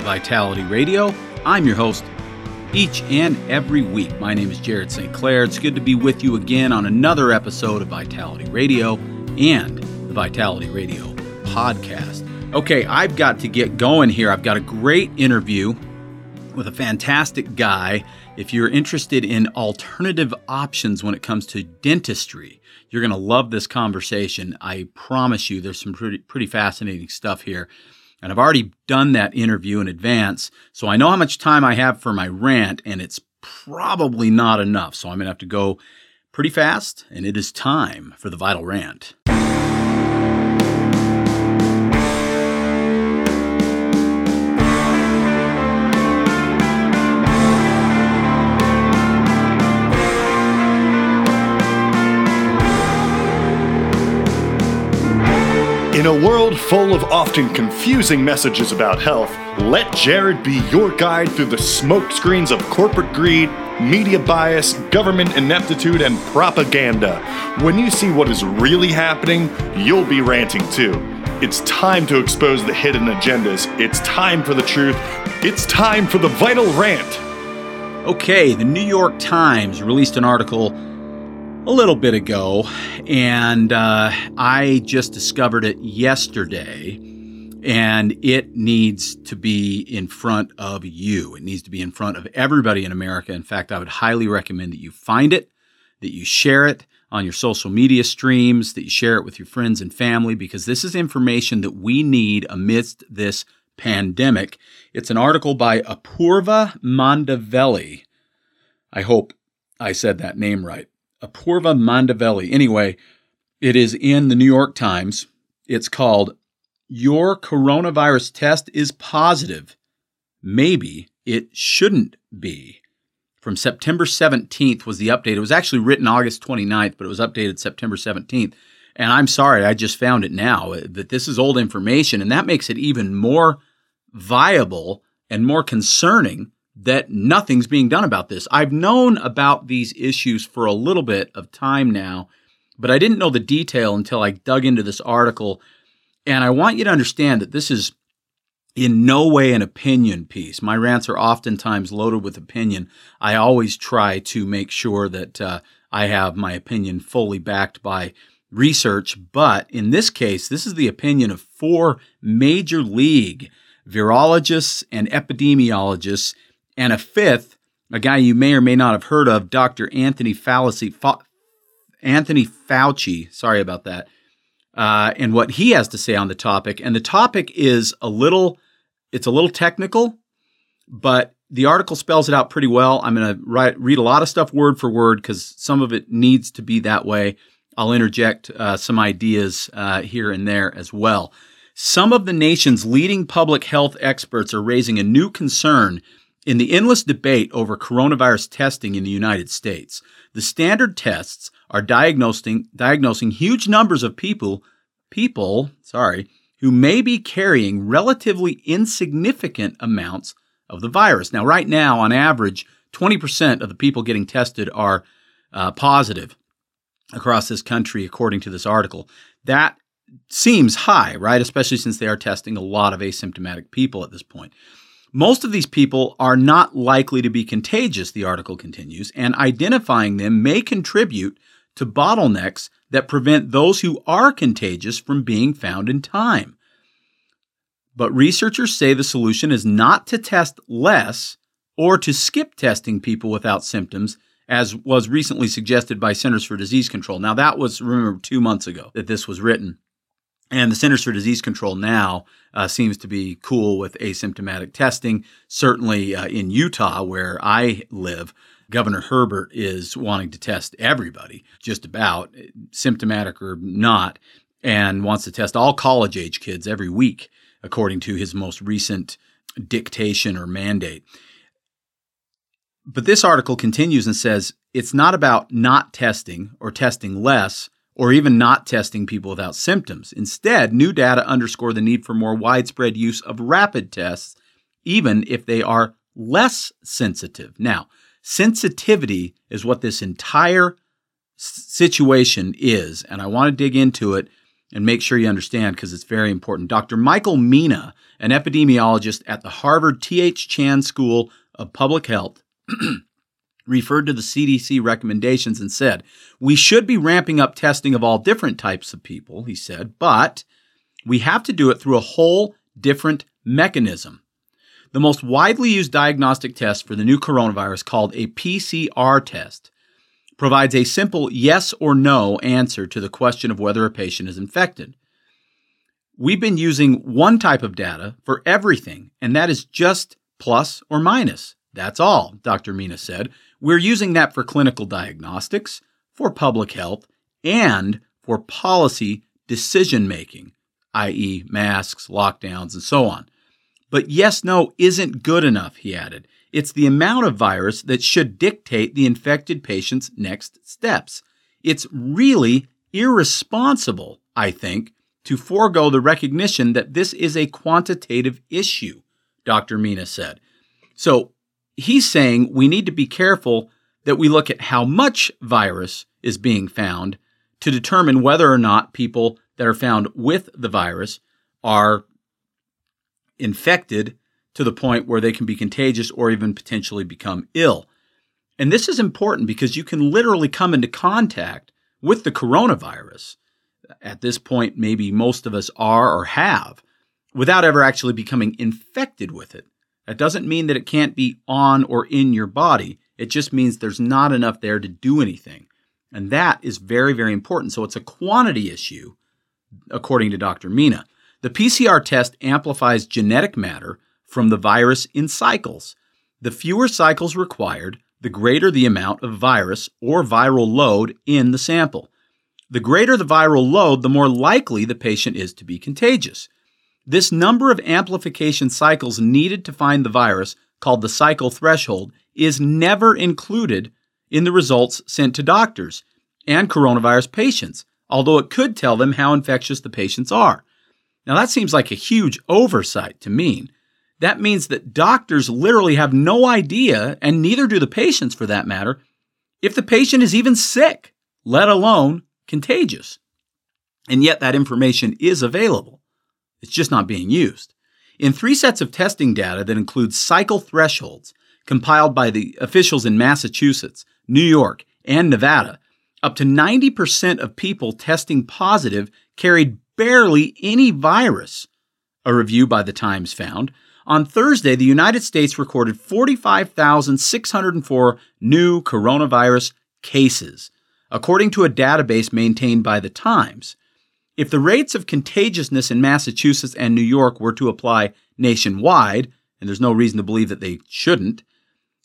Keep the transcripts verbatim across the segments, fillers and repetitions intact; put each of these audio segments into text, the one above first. Vitality Radio. I'm your host each and every week. My name is Jared Saint Clair. It's good to be with you again on another episode of Vitality Radio and the Vitality Radio Podcast. Okay, I've got to get going here. I've got a great interview with a fantastic guy. If you're interested in alternative options when it comes to dentistry, you're going to love this conversation. I promise you there's some pretty, pretty fascinating stuff here. And I've already done that interview in advance, so I know how much time I have for my rant, and it's probably not enough. So I'm going to have to go pretty fast, and it is time for the Vital Rant. In a world full of often confusing messages about health, let Jared be your guide through the smoke screens of corporate greed, media bias, government ineptitude, and propaganda. When you see what is really happening, you'll be ranting too. It's time to expose the hidden agendas. It's time for the truth. It's time for the Vital Rant. Okay, the New York Times released an article a little bit ago, and uh, I just discovered it yesterday, and it needs to be in front of you. It needs to be in front of everybody in America. In fact, I would highly recommend that you find it, that you share it on your social media streams, that you share it with your friends and family, because this is information that we need amidst this pandemic. It's an article by Apoorva Mandavilli. I hope I said that name right. Apoorva Mandavilli. Anyway, it is in the New York Times. It's called, "Your Coronavirus Test is Positive. Maybe It Shouldn't Be." From September seventeenth was the update. It was actually written August twenty-ninth, but it was updated September seventeenth. And I'm sorry, I just found it now, that this is old information. And that makes it even more viable and more concerning that nothing's being done about this. I've known about these issues for a little bit of time now, but I didn't know the detail until I dug into this article. And I want you to understand that this is in no way an opinion piece. My rants are oftentimes loaded with opinion. I always try to make sure that uh, I have my opinion fully backed by research. But in this case, this is the opinion of four major league virologists and epidemiologists, and a fifth, a guy you may or may not have heard of, Doctor Anthony Fauci, Fa- Anthony Fauci, sorry about that, uh, and what he has to say on the topic. And the topic is a little, it's a little technical, but the article spells it out pretty well. I'm going to write, read a lot of stuff word for word because some of it needs to be that way. I'll interject uh, some ideas uh, here and there as well. Some of the nation's leading public health experts are raising a new concern in the endless debate over coronavirus testing in the United States. The standard tests are diagnosing diagnosing huge numbers of people people, sorry, who may be carrying relatively insignificant amounts of the virus. Now, right now, on average, twenty percent of the people getting tested are uh, positive across this country, according to this article. That seems high, right? Especially since they are testing a lot of asymptomatic people at this point. Most of these people are not likely to be contagious, the article continues, and identifying them may contribute to bottlenecks that prevent those who are contagious from being found in time. But researchers say the solution is not to test less or to skip testing people without symptoms, as was recently suggested by Centers for Disease Control. Now, that was, remember, two months ago that this was written. And the Centers for Disease Control now uh, seems to be cool with asymptomatic testing. Certainly uh, in Utah, where I live, Governor Herbert is wanting to test everybody, just about, symptomatic or not, and wants to test all college-age kids every week, according to his most recent dictation or mandate. But this article continues and says it's not about not testing or testing less or even not testing people without symptoms. Instead, new data underscore the need for more widespread use of rapid tests, even if they are less sensitive. Now, sensitivity is what this entire situation is, and I want to dig into it and make sure you understand because it's very important. Doctor Michael Mina, an epidemiologist at the Harvard T H Chan School of Public Health, referred to the C D C recommendations and said, we should be ramping up testing of all different types of people, he said, but we have to do it through a whole different mechanism. The most widely used diagnostic test for the new coronavirus, called a P C R test, provides a simple yes or no answer to the question of whether a patient is infected. We've been using one type of data for everything, and that is just plus or minus. That's all, Doctor Mina said. We're using that for clinical diagnostics, for public health, and for policy decision-making, that is masks, lockdowns, and so on. But yes, no isn't good enough, he added. It's the amount of virus that should dictate the infected patient's next steps. It's really irresponsible, I think, to forego the recognition that this is a quantitative issue, Doctor Mina said. So he's saying we need to be careful that we look at how much virus is being found to determine whether or not people that are found with the virus are infected to the point where they can be contagious or even potentially become ill. And this is important because you can literally come into contact with the coronavirus. At this point, maybe most of us are or have, without ever actually becoming infected with it. That doesn't mean that it can't be on or in your body. It just means there's not enough there to do anything. And that is very, very important. So it's a quantity issue, according to Doctor Mina. The P C R test amplifies genetic matter from the virus in cycles. The fewer cycles required, the greater the amount of virus or viral load in the sample. The greater the viral load, the more likely the patient is to be contagious. This number of amplification cycles needed to find the virus, called the cycle threshold, is never included in the results sent to doctors and coronavirus patients, although it could tell them how infectious the patients are. Now, that seems like a huge oversight to mean. That means that doctors literally have no idea, and neither do the patients for that matter, if the patient is even sick, let alone contagious. And yet that information is available. It's just not being used. In three sets of testing data that include cycle thresholds compiled by the officials in Massachusetts, New York, and Nevada, up to ninety percent of people testing positive carried barely any virus, a review by the Times found. On Thursday, the United States recorded forty-five thousand six hundred four new coronavirus cases, according to a database maintained by the Times. If the rates of contagiousness in Massachusetts and New York were to apply nationwide, and there's no reason to believe that they shouldn't,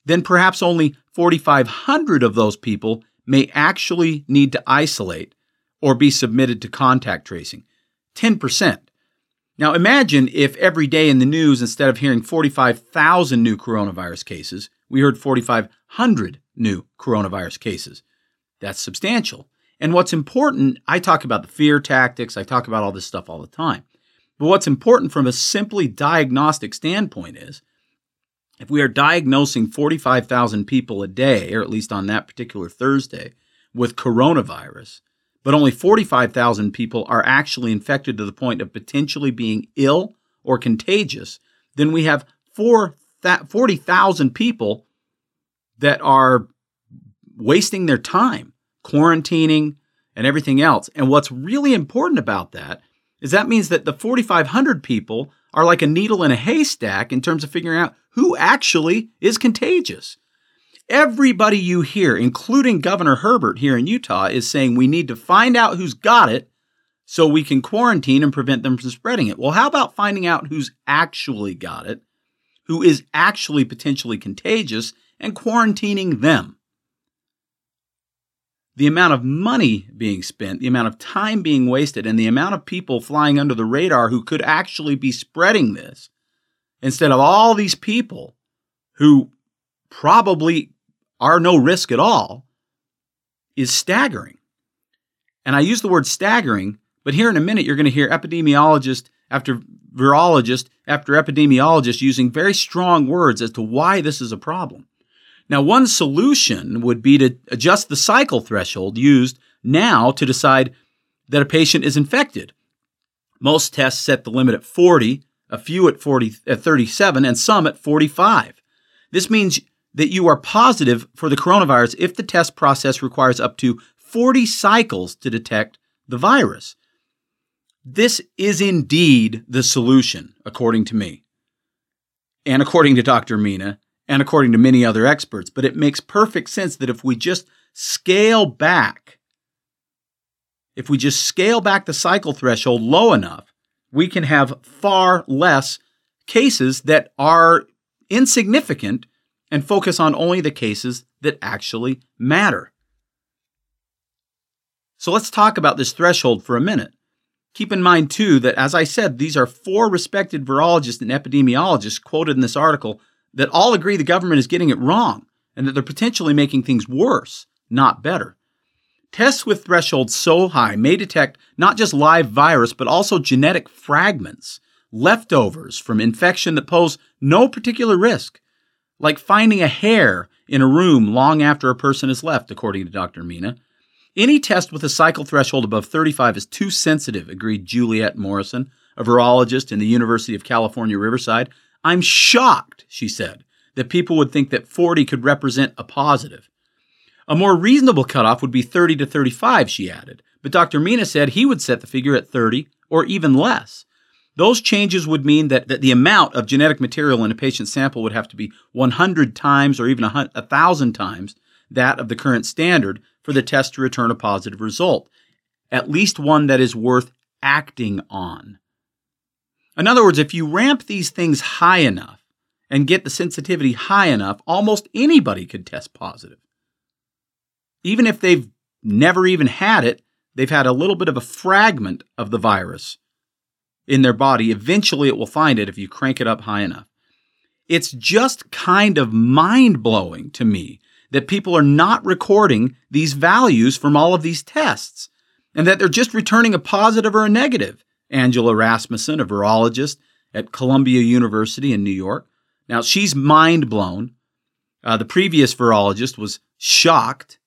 then perhaps only forty-five hundred of those people may actually need to isolate or be submitted to contact tracing. ten percent. Now imagine if every day in the news, instead of hearing forty-five thousand new coronavirus cases, we heard forty-five hundred new coronavirus cases. That's substantial. And what's important, I talk about the fear tactics, I talk about all this stuff all the time. But what's important from a simply diagnostic standpoint is, if we are diagnosing forty-five thousand people a day, or at least on that particular Thursday, with coronavirus, but only forty-five thousand people are actually infected to the point of potentially being ill or contagious, then we have forty thousand people that are wasting their time quarantining and everything else. And what's really important about that is that means that the forty-five hundred people are like a needle in a haystack in terms of figuring out who actually is contagious. Everybody you hear, including Governor Herbert here in Utah, is saying we need to find out who's got it so we can quarantine and prevent them from spreading it. Well, how about finding out who's actually got it, who is actually potentially contagious, and quarantining them? The amount of money being spent, the amount of time being wasted, and the amount of people flying under the radar who could actually be spreading this instead of all these people who probably are no risk at all, is staggering. And I use the word staggering, but here in a minute, you're going to hear epidemiologist after virologist after epidemiologist using very strong words as to why this is a problem. Now, one solution would be to adjust the cycle threshold used now to decide that a patient is infected. Most tests set the limit at forty, a few at forty, at thirty-seven, and some at forty-five. This means that you are positive for the coronavirus if the test process requires up to forty cycles to detect the virus. This is indeed the solution, according to me, and according to Doctor Mina, and according to many other experts. But it makes perfect sense that if we just scale back, if we just scale back the cycle threshold low enough, we can have far less cases that are insignificant and focus on only the cases that actually matter. So let's talk about this threshold for a minute. Keep in mind, too, that as I said, these are four respected virologists and epidemiologists quoted in this article that all agree the government is getting it wrong and that they're potentially making things worse, not better. Tests with thresholds so high may detect not just live virus, but also genetic fragments, leftovers from infection that pose no particular risk, like finding a hair in a room long after a person has left, according to Doctor Mina. Any test with a cycle threshold above thirty-five is too sensitive, agreed Juliet Morrison, a virologist in the University of California, Riverside. I'm shocked, she said, that people would think that forty could represent a positive. A more reasonable cutoff would be thirty to thirty-five, she added, but Doctor Mina said he would set the figure at thirty or even less. Those changes would mean that, that the amount of genetic material in a patient's sample would have to be one hundred times or even one thousand times that of the current standard for the test to return a positive result, at least one that is worth acting on. In other words, if you ramp these things high enough and get the sensitivity high enough, almost anybody could test positive. Even if they've never even had it, they've had a little bit of a fragment of the virus in their body. Eventually it will find it if you crank it up high enough. It's just kind of mind-blowing to me that people are not recording these values from all of these tests and that they're just returning a positive or a negative. Angela Rasmussen, a virologist at Columbia University in New York. Now, she's mind blown. Uh, the previous virologist was shocked.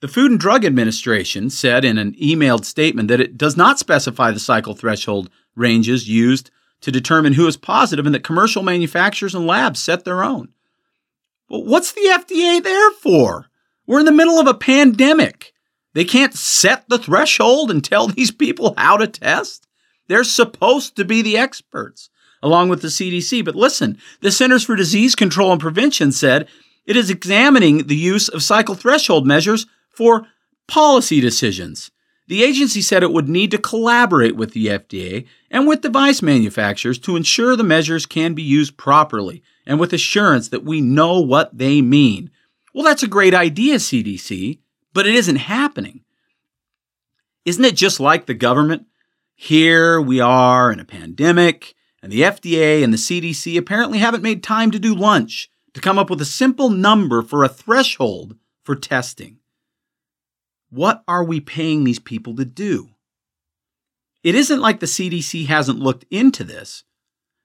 The Food and Drug Administration said in an emailed statement that it does not specify the cycle threshold ranges used to determine who is positive and that commercial manufacturers and labs set their own. Well, what's the F D A there for? We're in the middle of a pandemic. They can't set the threshold and tell these people how to test? They're supposed to be the experts, along with the C D C. But listen, the Centers for Disease Control and Prevention said it is examining the use of cycle threshold measures for policy decisions. The agency said it would need to collaborate with the F D A and with device manufacturers to ensure the measures can be used properly and with assurance that we know what they mean. Well, that's a great idea, C D C, but it isn't happening. Isn't it just like the government? Here we are in a pandemic, and the F D A and the C D C apparently haven't made time to do lunch to come up with a simple number for a threshold for testing. What are we paying these people to do? It isn't like the C D C hasn't looked into this.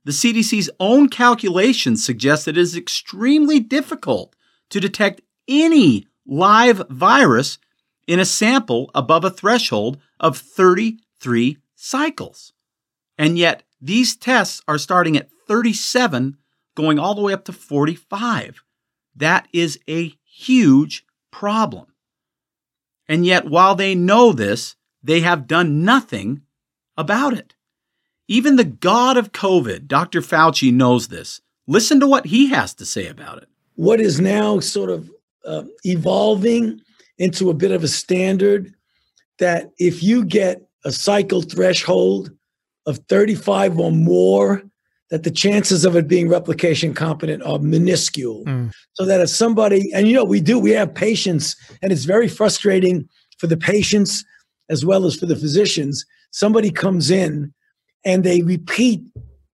The C D C's own calculations suggest that it is extremely difficult to detect any live virus in a sample above a threshold of thirty-three cycles. And yet these tests are starting at thirty-seven, going all the way up to forty-five. That is a huge problem. And yet, while they know this, they have done nothing about it. Even the god of COVID, Doctor Fauci, knows this. Listen to what he has to say about it. What is now sort of uh, evolving into a bit of a standard that if you get a cycle threshold of thirty-five or more, that the chances of it being replication competent are minuscule. Mm. So that if somebody, and you know, we do, we have patients, and it's very frustrating for the patients as well as for the physicians. Somebody comes in and they repeat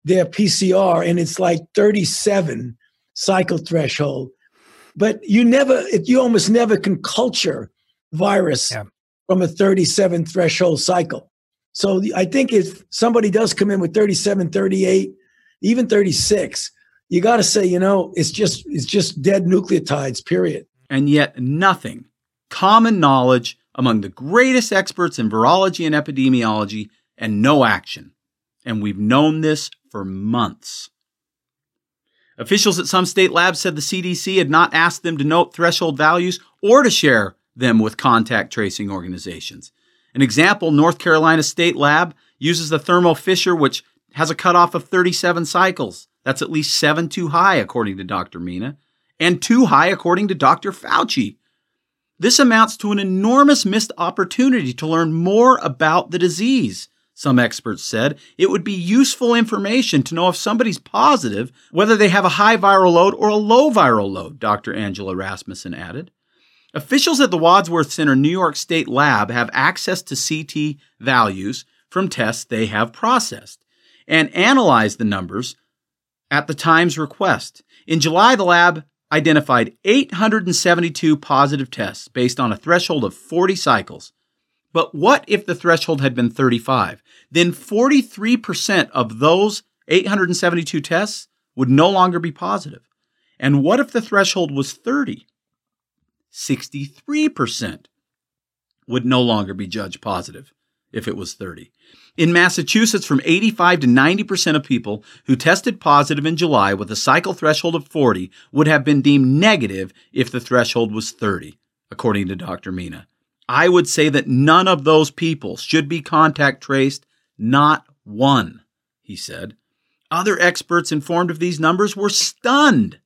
their P C R, and it's like thirty-seven cycle threshold. But you never, you almost never can culture virus yeah. from a thirty-seven threshold cycle. So I think if somebody does come in with thirty-seven, thirty-eight, even thirty-six, you got to say, you know, it's just it's just dead nucleotides, period. And yet nothing. Common knowledge among the greatest experts in virology and epidemiology, and no action. And we've known this for months. Officials at some state labs said the C D C had not asked them to note threshold values or to share them with contact tracing organizations. An example, North Carolina State Lab uses the Thermo Fisher, which has a cutoff of thirty-seven cycles. That's at least seven too high, according to Doctor Mina, and too high, according to Doctor Fauci. This amounts to an enormous missed opportunity to learn more about the disease. Some experts said it would be useful information to know if somebody's positive, whether they have a high viral load or a low viral load, Doctor Angela Rasmussen added. Officials at the Wadsworth Center New York State Lab have access to C T values from tests they have processed and analyzed the numbers at the time's request. In July, the lab identified eight hundred seventy-two positive tests based on a threshold of forty cycles. But what if the threshold had been thirty-five? Then forty-three percent of those eight hundred seventy-two tests would no longer be positive. And what if the threshold was thirty? sixty-three percent would no longer be judged positive if it was thirty. In Massachusetts, from eighty-five to ninety percent of people who tested positive in July with a cycle threshold of forty would have been deemed negative if the threshold was thirty, according to Doctor Mina. I would say that none of those people should be contact traced, not one, he said. Other experts informed of these numbers were stunned.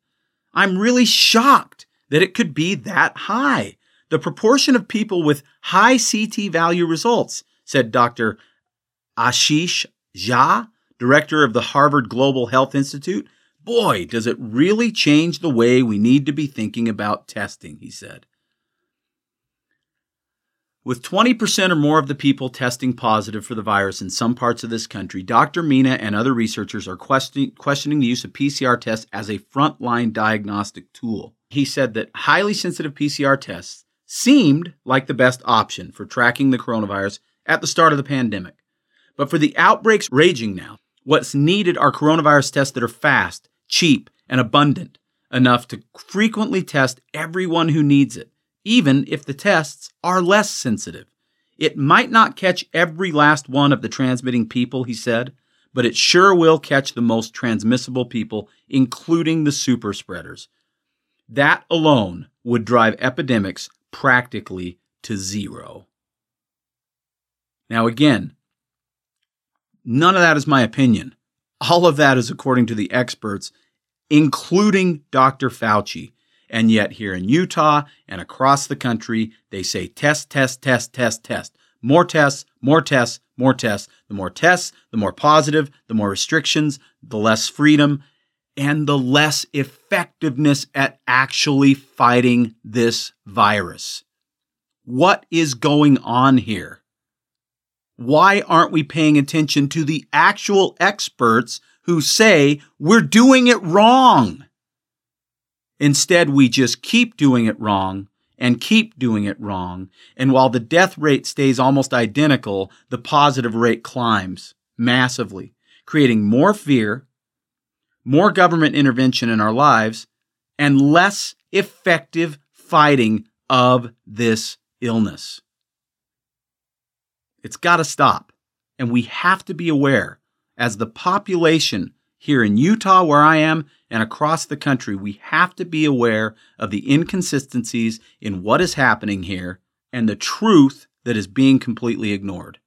I'm really shocked that it could be that high. The proportion of people with high C T value results, said Doctor Ashish Jha, director of the Harvard Global Health Institute. Boy, does it really change the way we need to be thinking about testing, he said. With twenty percent or more of the people testing positive for the virus in some parts of this country, Doctor Mina and other researchers are question- questioning the use of P C R tests as a frontline diagnostic tool. He said that highly sensitive P C R tests seemed like the best option for tracking the coronavirus at the start of the pandemic. But for the outbreaks raging now, what's needed are coronavirus tests that are fast, cheap, and abundant, enough to frequently test everyone who needs it, even if the tests are less sensitive. It might not catch every last one of the transmitting people, he said, but it sure will catch the most transmissible people, including the super spreaders. That alone would drive epidemics practically to zero. Now again, none of that is my opinion. All of that is according to the experts, including Doctor Fauci. And yet here in Utah and across the country, they say test, test, test, test, test. More tests, more tests, more tests. The more tests, the more positive, the more restrictions, the less freedom, and the less effectiveness at actually fighting this virus. What is going on here? Why aren't we paying attention to the actual experts who say we're doing it wrong? Instead, we just keep doing it wrong and keep doing it wrong. And while the death rate stays almost identical, the positive rate climbs massively, creating more fear, more government intervention in our lives, and less effective fighting of this illness. It's got to stop. And we have to be aware, as the population here in Utah, where I am, and across the country, we have to be aware of the inconsistencies in what is happening here and the truth that is being completely ignored.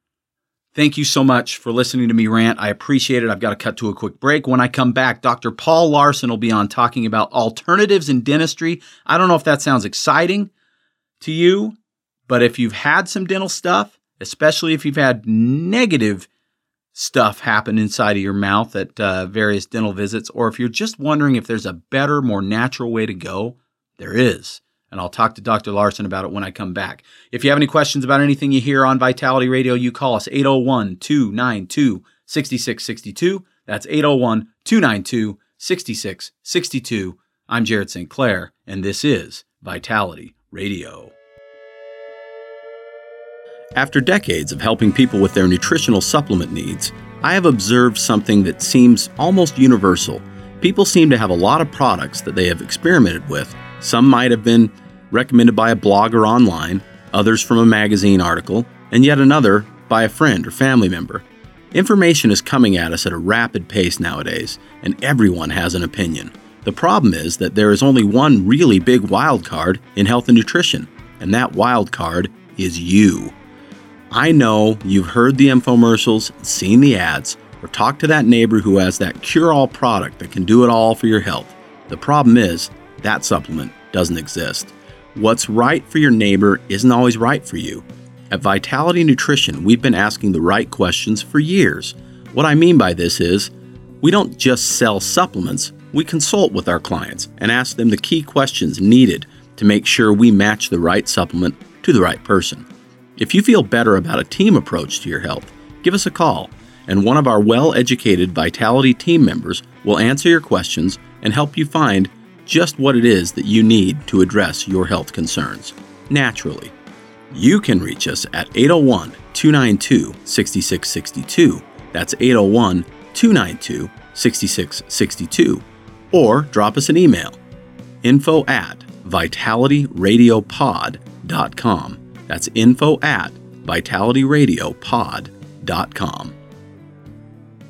Thank you so much for listening to me rant. I appreciate it. I've got to cut to a quick break. When I come back, Doctor Paul Larson will be on talking about alternatives in dentistry. I don't know if that sounds exciting to you, but if you've had some dental stuff, especially if you've had negative stuff happen inside of your mouth at uh, various dental visits, or if you're just wondering if there's a better, more natural way to go, there is. And I'll talk to Doctor Larson about it when I come back. If you have any questions about anything you hear on Vitality Radio, you call us eight oh one, two nine two, six six six two. That's eight oh one, two nine two, six six six two. I'm Jared Saint Clair, and this is Vitality Radio. After decades of helping people with their nutritional supplement needs, I have observed something that seems almost universal. People seem to have a lot of products that they have experimented with. Some might have been recommended by a blogger online, others from a magazine article, and yet another by a friend or family member. Information is coming at us at a rapid pace nowadays, and everyone has an opinion. The problem is that there is only one really big wild card in health and nutrition, and that wild card is you. I know you've heard the infomercials, seen the ads, or talked to that neighbor who has that cure-all product that can do it all for your health. The problem is that supplement doesn't exist. What's right for your neighbor isn't always right for you. At Vitality Nutrition, we've been asking the right questions for years. What I mean by this is, we don't just sell supplements, we consult with our clients and ask them the key questions needed to make sure we match the right supplement to the right person. If you feel better about a team approach to your health, give us a call, and one of our well-educated Vitality team members will answer your questions and help you find just what it is that you need to address your health concerns naturally. You can reach us at eight oh one, two nine two, six six six two. That's eight oh one, two nine two, six six six two. Or drop us an email, info at vitalityradiopod dot com. That's info at vitalityradiopod dot com.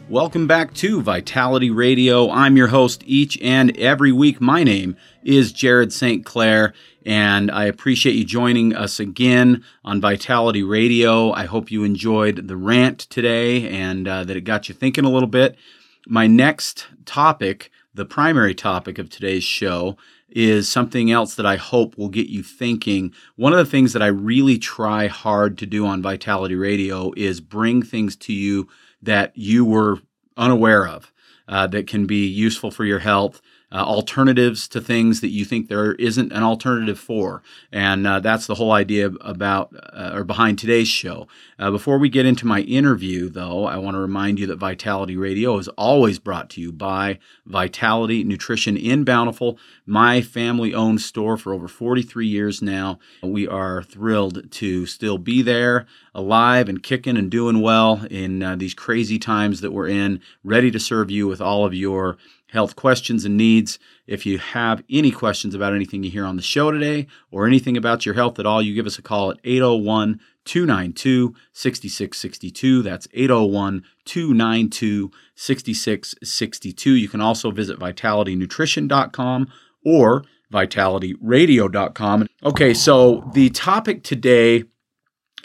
Welcome back to Vitality Radio. I'm your host each and every week. My name is Jared Saint Clair, and I appreciate you joining us again on Vitality Radio. I hope you enjoyed the rant today and uh, that it got you thinking a little bit. My next topic, the primary topic of today's show, is something else that I hope will get you thinking. One of the things that I really try hard to do on Vitality Radio is bring things to you that you were unaware of, uh, that can be useful for your health, uh, alternatives to things that you think there isn't an alternative for. And uh, that's the whole idea about uh, or behind today's show. Uh, before we get into my interview, though, I want to remind you that Vitality Radio is always brought to you by Vitality Nutrition in Bountiful, my family-owned store for over forty-three years now. We are thrilled to still be there, alive and kicking and doing well in uh, these crazy times that we're in, ready to serve you with all of your health questions and needs. If you have any questions about anything you hear on the show today or anything about your health at all, you give us a call at eight oh one, two nine two, six six six two. That's eight oh one, two nine two, six six six two. You can also visit vitality nutrition dot com or vitality radio dot com. Okay, so the topic today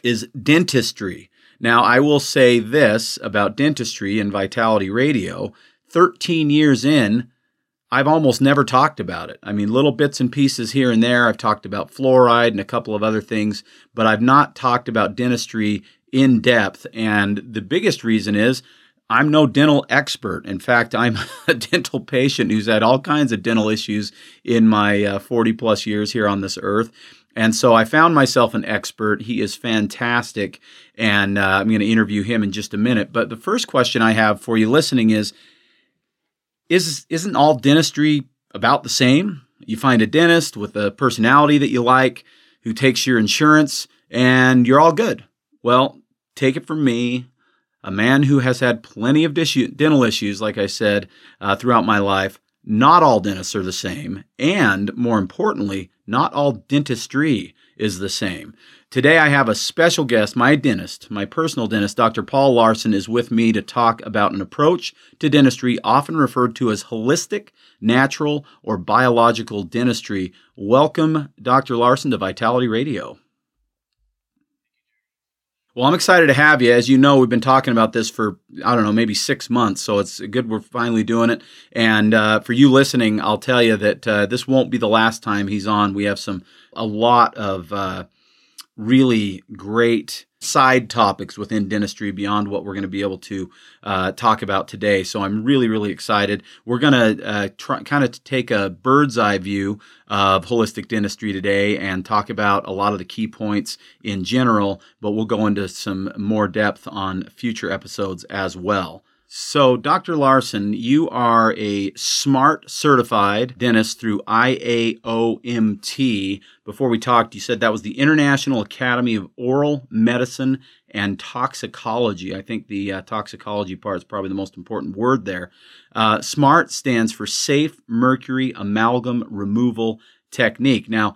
is dentistry. Now, I will say this about dentistry and Vitality Radio. thirteen years in, I've almost never talked about it. I mean, little bits and pieces here and there. I've talked about fluoride and a couple of other things, but I've not talked about dentistry in depth. And the biggest reason is I'm no dental expert. In fact, I'm a dental patient who's had all kinds of dental issues in my uh, forty plus years here on this earth. And so I found myself an expert. He is fantastic. And uh, I'm going to interview him in just a minute. But the first question I have for you listening is, Is, isn't all dentistry about the same? You find a dentist with a personality that you like who takes your insurance and you're all good. Well, take it from me, a man who has had plenty of dental issues, like I said, uh, throughout my life. Not all dentists are the same. And more importantly, not all dentistry is the same. Today, I have a special guest, my dentist, my personal dentist, Doctor Paul Larson, is with me to talk about an approach to dentistry often referred to as holistic, natural, or biological dentistry. Welcome, Doctor Larson, to Vitality Radio. Well, I'm excited to have you. As you know, we've been talking about this for, I don't know, maybe six months, so it's good we're finally doing it. And uh, for you listening, I'll tell you that uh, this won't be the last time he's on. We have some a lot of uh, really great side topics within dentistry beyond what we're going to be able to uh, talk about today. So I'm really, really excited. We're going to uh, try, kind of take a bird's eye view of holistic dentistry today and talk about a lot of the key points in general, but we'll go into some more depth on future episodes as well. So, Doctor Larson, you are a SMART certified dentist through I A O M T. Before we talked, you said that was the International Academy of Oral Medicine and Toxicology. I think the uh, toxicology part is probably the most important word there. Uh, SMART stands for Safe Mercury Amalgam Removal Technique. Now,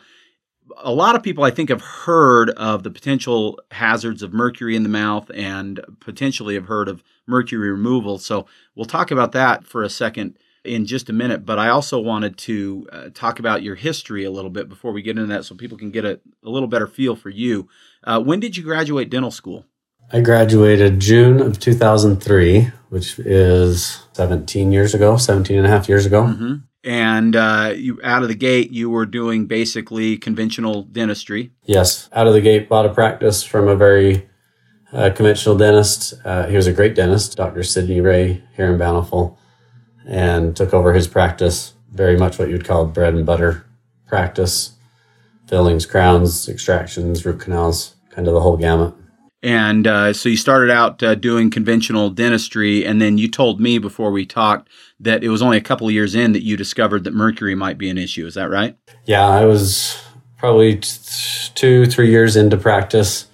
a lot of people, I think, have heard of the potential hazards of mercury in the mouth and potentially have heard of mercury removal. So we'll talk about that for a second in just a minute. But I also wanted to uh, talk about your history a little bit before we get into that so people can get a, a little better feel for you. Uh, when did you graduate dental school? I graduated June of two thousand three, which is seventeen years ago, seventeen and a half years ago. Mm-hmm. And uh, you, out of the gate, you were doing basically conventional dentistry. Yes. Out of the gate, bought a practice from a very uh, conventional dentist. Uh, he was a great dentist, Doctor Sidney Ray here in Bountiful, and took over his practice, very much what you'd call bread and butter practice, fillings, crowns, extractions, root canals, kind of the whole gamut. And uh, so you started out uh, doing conventional dentistry, and then you told me before we talked that it was only a couple of years in that you discovered that mercury might be an issue. Is that right? Yeah, I was probably t- two, three years into practice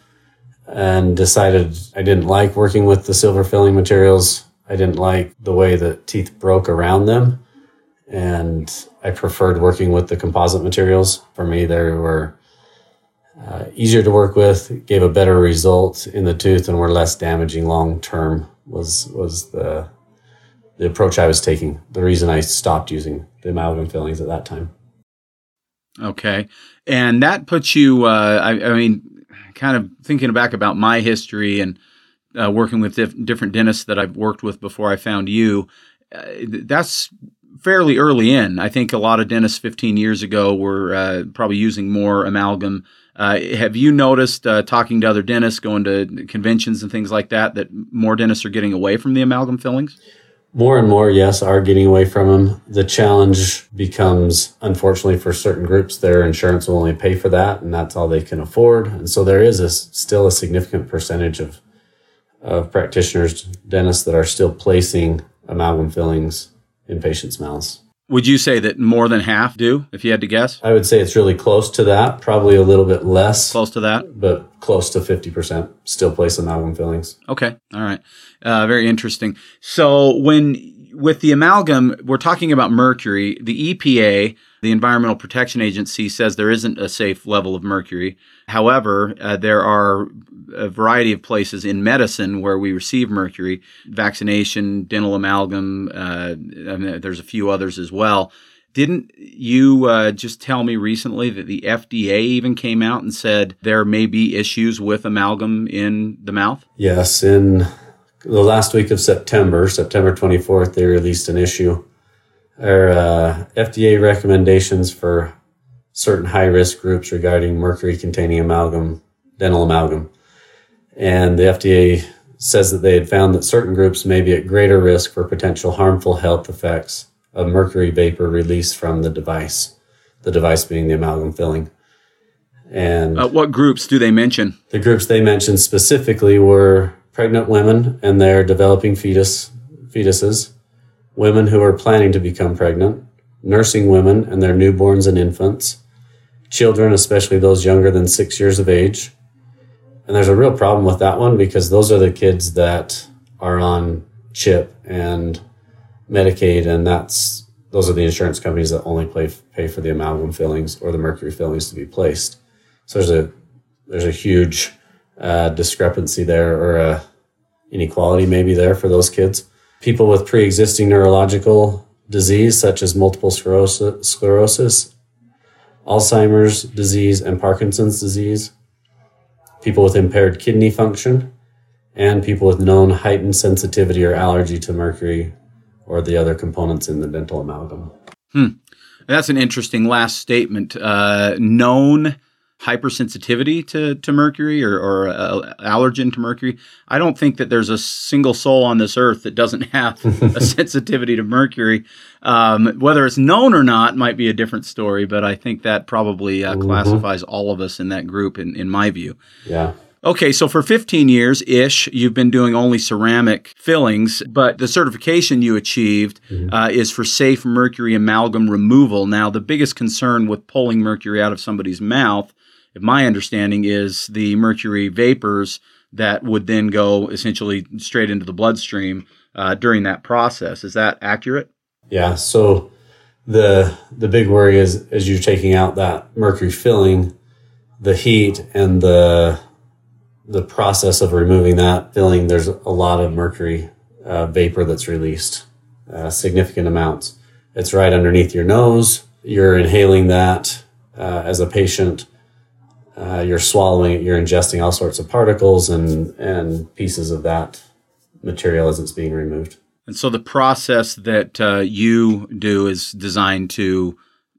and decided I didn't like working with the silver filling materials. I didn't like the way the teeth broke around them, and I preferred working with the composite materials. For me, they were Uh, easier to work with, gave a better result in the tooth, and were less damaging long term. Was was the the approach I was taking. The reason I stopped using the amalgam fillings at that time. Okay, and that puts you. Uh, I, I mean, kind of thinking back about my history and uh, working with dif- different dentists that I've worked with before I found you. Uh, that's fairly early in. I think a lot of dentists fifteen years ago were uh, probably using more amalgam. Uh, have you noticed, uh, talking to other dentists, going to conventions and things like that, that more dentists are getting away from the amalgam fillings? More and more, yes, are getting away from them. The challenge becomes, unfortunately, for certain groups, their insurance will only pay for that, and that's all they can afford. And so there is a, still a significant percentage of of practitioners, dentists, that are still placing amalgam fillings in patients' mouths. Would you say that more than half do, if you had to guess? I would say it's really close to that, probably a little bit less. Close to that? But close to fifty percent still place amalgam fillings. Okay. All right. Uh, very interesting. So when with the amalgam, we're talking about mercury. The E P A, the Environmental Protection Agency, says there isn't a safe level of mercury. However, uh, there are a variety of places in medicine where we receive mercury, vaccination, dental amalgam, uh, and there's a few others as well. Didn't you uh, just tell me recently that the F D A even came out and said there may be issues with amalgam in the mouth? Yes. In the last week of September, September twenty-fourth, they released an issue, or uh, F D A recommendations for certain high-risk groups regarding mercury-containing amalgam, dental amalgam. And the F D A says that they had found that certain groups may be at greater risk for potential harmful health effects of mercury vapor released from the device, the device being the amalgam filling. And uh, what groups do they mention? The groups they mentioned specifically were pregnant women and their developing fetus, fetuses, women who are planning to become pregnant, nursing women and their newborns and infants, children, especially those younger than six years of age. And there's a real problem with that one because those are the kids that are on CHIP and Medicaid, and that's those are the insurance companies that only pay, pay for the amalgam fillings or the mercury fillings to be placed. So there's a there's a huge uh, discrepancy there, or a inequality maybe there for those kids. People with pre-existing neurological disease such as multiple sclerosis, sclerosis, Alzheimer's disease, and Parkinson's disease, people with impaired kidney function, and people with known heightened sensitivity or allergy to mercury or the other components in the dental amalgam. Hmm. That's an interesting last statement. Uh, known hypersensitivity to, to mercury or, or uh, allergen to mercury. I don't think that there's a single soul on this earth that doesn't have a sensitivity to mercury. Um, whether it's known or not might be a different story, but I think that probably uh, mm-hmm. classifies all of us in that group, in, in my view. Yeah. Okay, so for fifteen years-ish, you've been doing only ceramic fillings, but the certification you achieved mm-hmm. uh, is for safe mercury amalgam removal. Now, the biggest concern with pulling mercury out of somebody's mouth, if my understanding is the mercury vapors that would then go essentially straight into the bloodstream uh, during that process. Is that accurate? Yeah, so the the big worry is as you're taking out that mercury filling, the heat and the the process of removing that filling, there's a lot of mercury uh, vapor that's released, uh, significant amounts. It's right underneath your nose. You're inhaling that uh, as a patient. Uh, you're swallowing it. You're ingesting all sorts of particles and, and pieces of that material as it's being removed. And so the process that uh, you do is designed to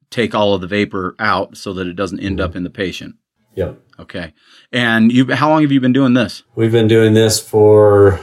take all of the vapor out so that it doesn't end up in the patient. Yep. Okay. And you, how long have you been doing this? We've been doing this for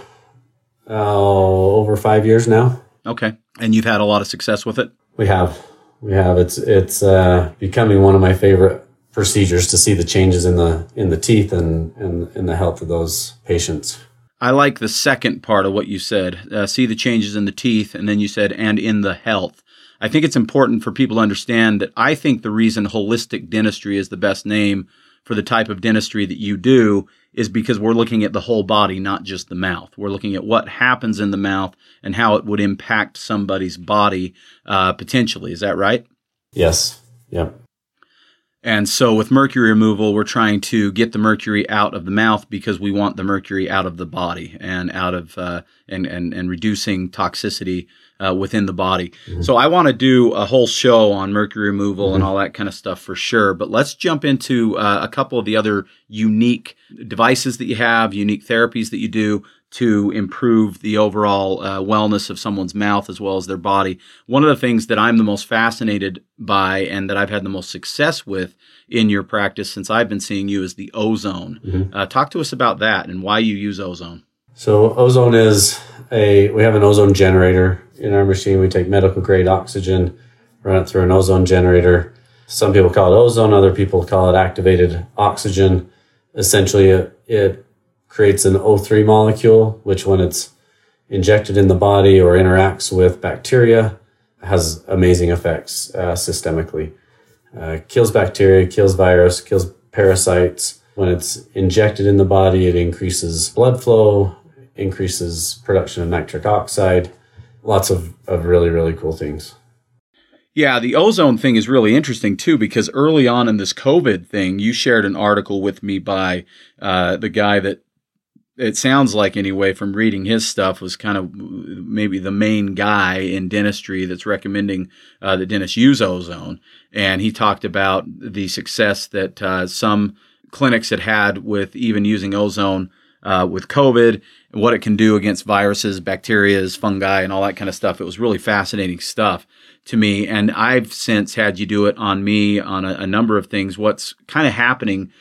uh, over five years now. Okay. And you've had a lot of success with it? We have. We have. It's it's uh, becoming one of my favorite procedures to see the changes in the in the teeth and and in the health of those patients. I like the second part of what you said, uh, see the changes in the teeth, and then you said, and in the health. I think it's important for people to understand that I think the reason holistic dentistry is the best name for the type of dentistry that you do is because we're looking at the whole body, not just the mouth. We're looking at what happens in the mouth and how it would impact somebody's body uh, potentially. Is that right? Yes. Yep. And so with mercury removal, we're trying to get the mercury out of the mouth because we want the mercury out of the body and out of uh, and, and and reducing toxicity uh, within the body. Mm-hmm. So I want to do a whole show on mercury removal mm-hmm. and all that kind of stuff for sure. But let's jump into uh, a couple of the other unique devices that you have, unique therapies that you do to improve the overall uh, wellness of someone's mouth as well as their body. One of the things that I'm the most fascinated by and that I've had the most success with in your practice since I've been seeing you is the ozone. Mm-hmm. Uh, talk to us about that and why you use ozone. So ozone is a, we have an ozone generator in our machine. We take medical grade oxygen, run it through an ozone generator. Some people call it ozone, other people call it activated oxygen. Essentially it, it creates an O three molecule, which when it's injected in the body or interacts with bacteria, has amazing effects uh, systemically. Uh, kills bacteria, kills virus, kills parasites. When it's injected in the body, it increases blood flow, increases production of nitric oxide, lots of, of really, really cool things. Yeah, the ozone thing is really interesting, too, because early on in this COVID thing, you shared an article with me by uh, the guy that, it sounds like anyway, from reading his stuff, was kind of maybe the main guy in dentistry that's recommending uh, that dentists use ozone. And he talked about the success that uh, some clinics had had with even using ozone uh, with COVID, and what it can do against viruses, bacteria, fungi, and all that kind of stuff. It was really fascinating stuff to me. And I've since had you do it on me on a, a number of things. What's kind of happening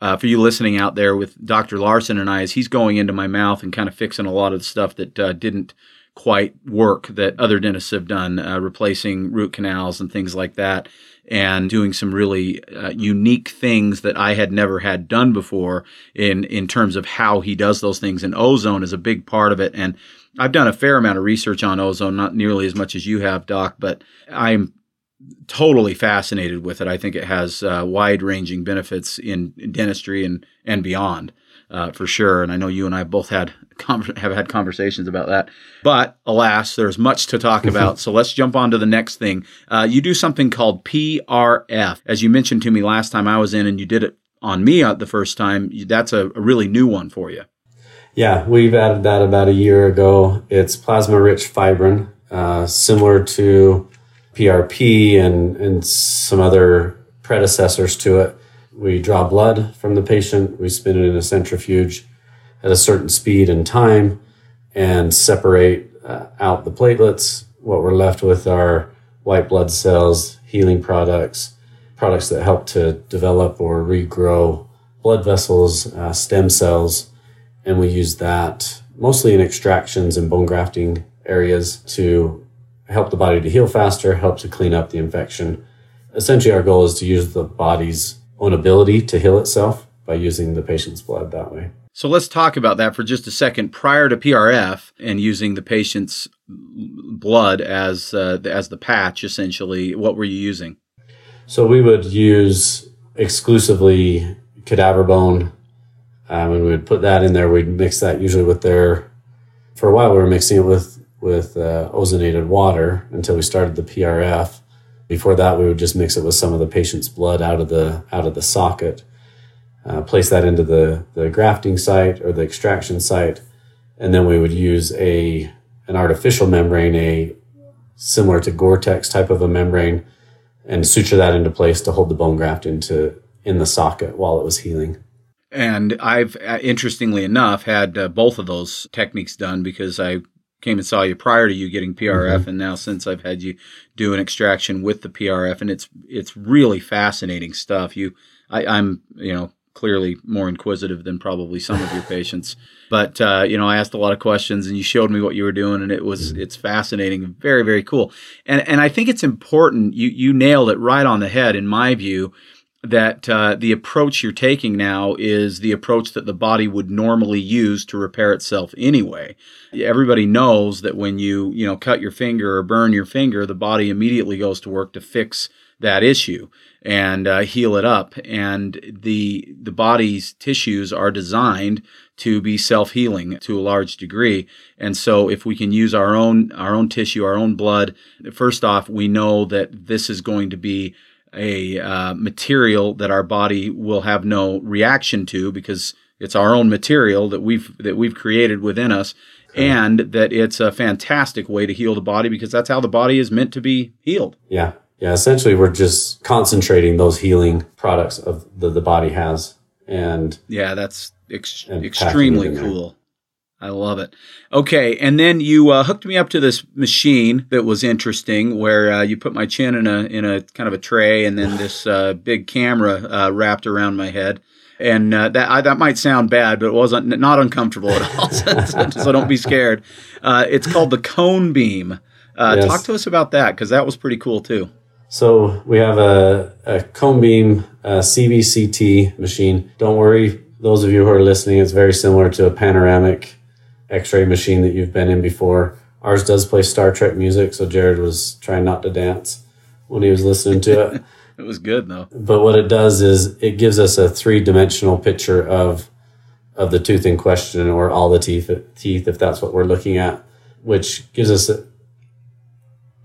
Uh, for you listening out there with Doctor Larson and I, is he's going into my mouth and kind of fixing a lot of the stuff that uh, didn't quite work that other dentists have done, uh, replacing root canals and things like that, and doing some really uh, unique things that I had never had done before in, in terms of how he does those things. And ozone is a big part of it. And I've done a fair amount of research on ozone, not nearly as much as you have, Doc, but I'm totally fascinated with it. I think it has uh, wide-ranging benefits in dentistry and and beyond, uh, for sure. And I know you and I both had con- have had conversations about that. But alas, there's much to talk about. So let's jump on to the next thing. Uh, you do something called P R F, as you mentioned to me last time I was in, and you did it on me the first time. That's a, a really new one for you. Yeah, we've added that about a year ago. It's plasma-rich fibrin, uh, similar to P R P and, and some other predecessors to it. We draw blood from the patient. We spin it in a centrifuge at a certain speed and time and separate uh, out the platelets. What we're left with are white blood cells, healing products, products that help to develop or regrow blood vessels, uh, stem cells. And we use that mostly in extractions and bone grafting areas to help the body to heal faster, help to clean up the infection. Essentially, our goal is to use the body's own ability to heal itself by using the patient's blood that way. So let's talk about that for just a second. Prior to P R F and using the patient's blood as uh, as the patch, essentially, what were you using? So we would use exclusively cadaver bone, um, and we would put that in there. We'd mix that usually with their, for a while we were mixing it with, with uh, ozonated water until we started the P R F. Before that, we would just mix it with some of the patient's blood out of the out of the socket, uh, place that into the, the grafting site or the extraction site, and then we would use a an artificial membrane, a similar to Gore-Tex type of a membrane, and suture that into place to hold the bone graft into in the socket while it was healing. And I've, interestingly enough, had uh, both of those techniques done because I came and saw you prior to you getting P R F, mm-hmm. and now since I've had you do an extraction with the P R F, and it's it's really fascinating stuff. You, I, I'm, you know, clearly more inquisitive than probably some of your patients, but uh, you know, I asked a lot of questions, and you showed me what you were doing, and it was mm-hmm. it's fascinating, very very cool, and and I think it's important. You you nailed it right on the head, in my view, that uh, the approach you're taking now is the approach that the body would normally use to repair itself anyway. Everybody knows that when you, you know, cut your finger or burn your finger, the body immediately goes to work to fix that issue and uh, heal it up. And the the body's tissues are designed to be self-healing to a large degree. And so if we can use our own our own tissue, our own blood, first off, we know that this is going to be a uh, material that our body will have no reaction to because it's our own material that we've that we've created within us, okay. and that it's a fantastic way to heal the body because that's how the body is meant to be healed. Yeah, yeah. Essentially, we're just concentrating those healing products of the the body has, and yeah, that's ex- and extremely cool. I love it. Okay, and then you uh, hooked me up to this machine that was interesting, where uh, you put my chin in a in a kind of a tray, and then this uh, big camera uh, wrapped around my head. And uh, that I, that might sound bad, but it wasn't not uncomfortable at all. so, so don't be scared. Uh, it's called the cone beam. Uh, yes. Talk to us about that because that was pretty cool too. So we have a, a cone beam a C B C T machine. Don't worry, those of you who are listening, it's very similar to a panoramic X-ray machine that you've been in before. Ours does play Star Trek music, so Jared was trying not to dance when he was listening to it. It was good, though. But what it does is it gives us a three-dimensional picture of of the tooth in question, or all the teeth, teeth if that's what we're looking at, which gives us a,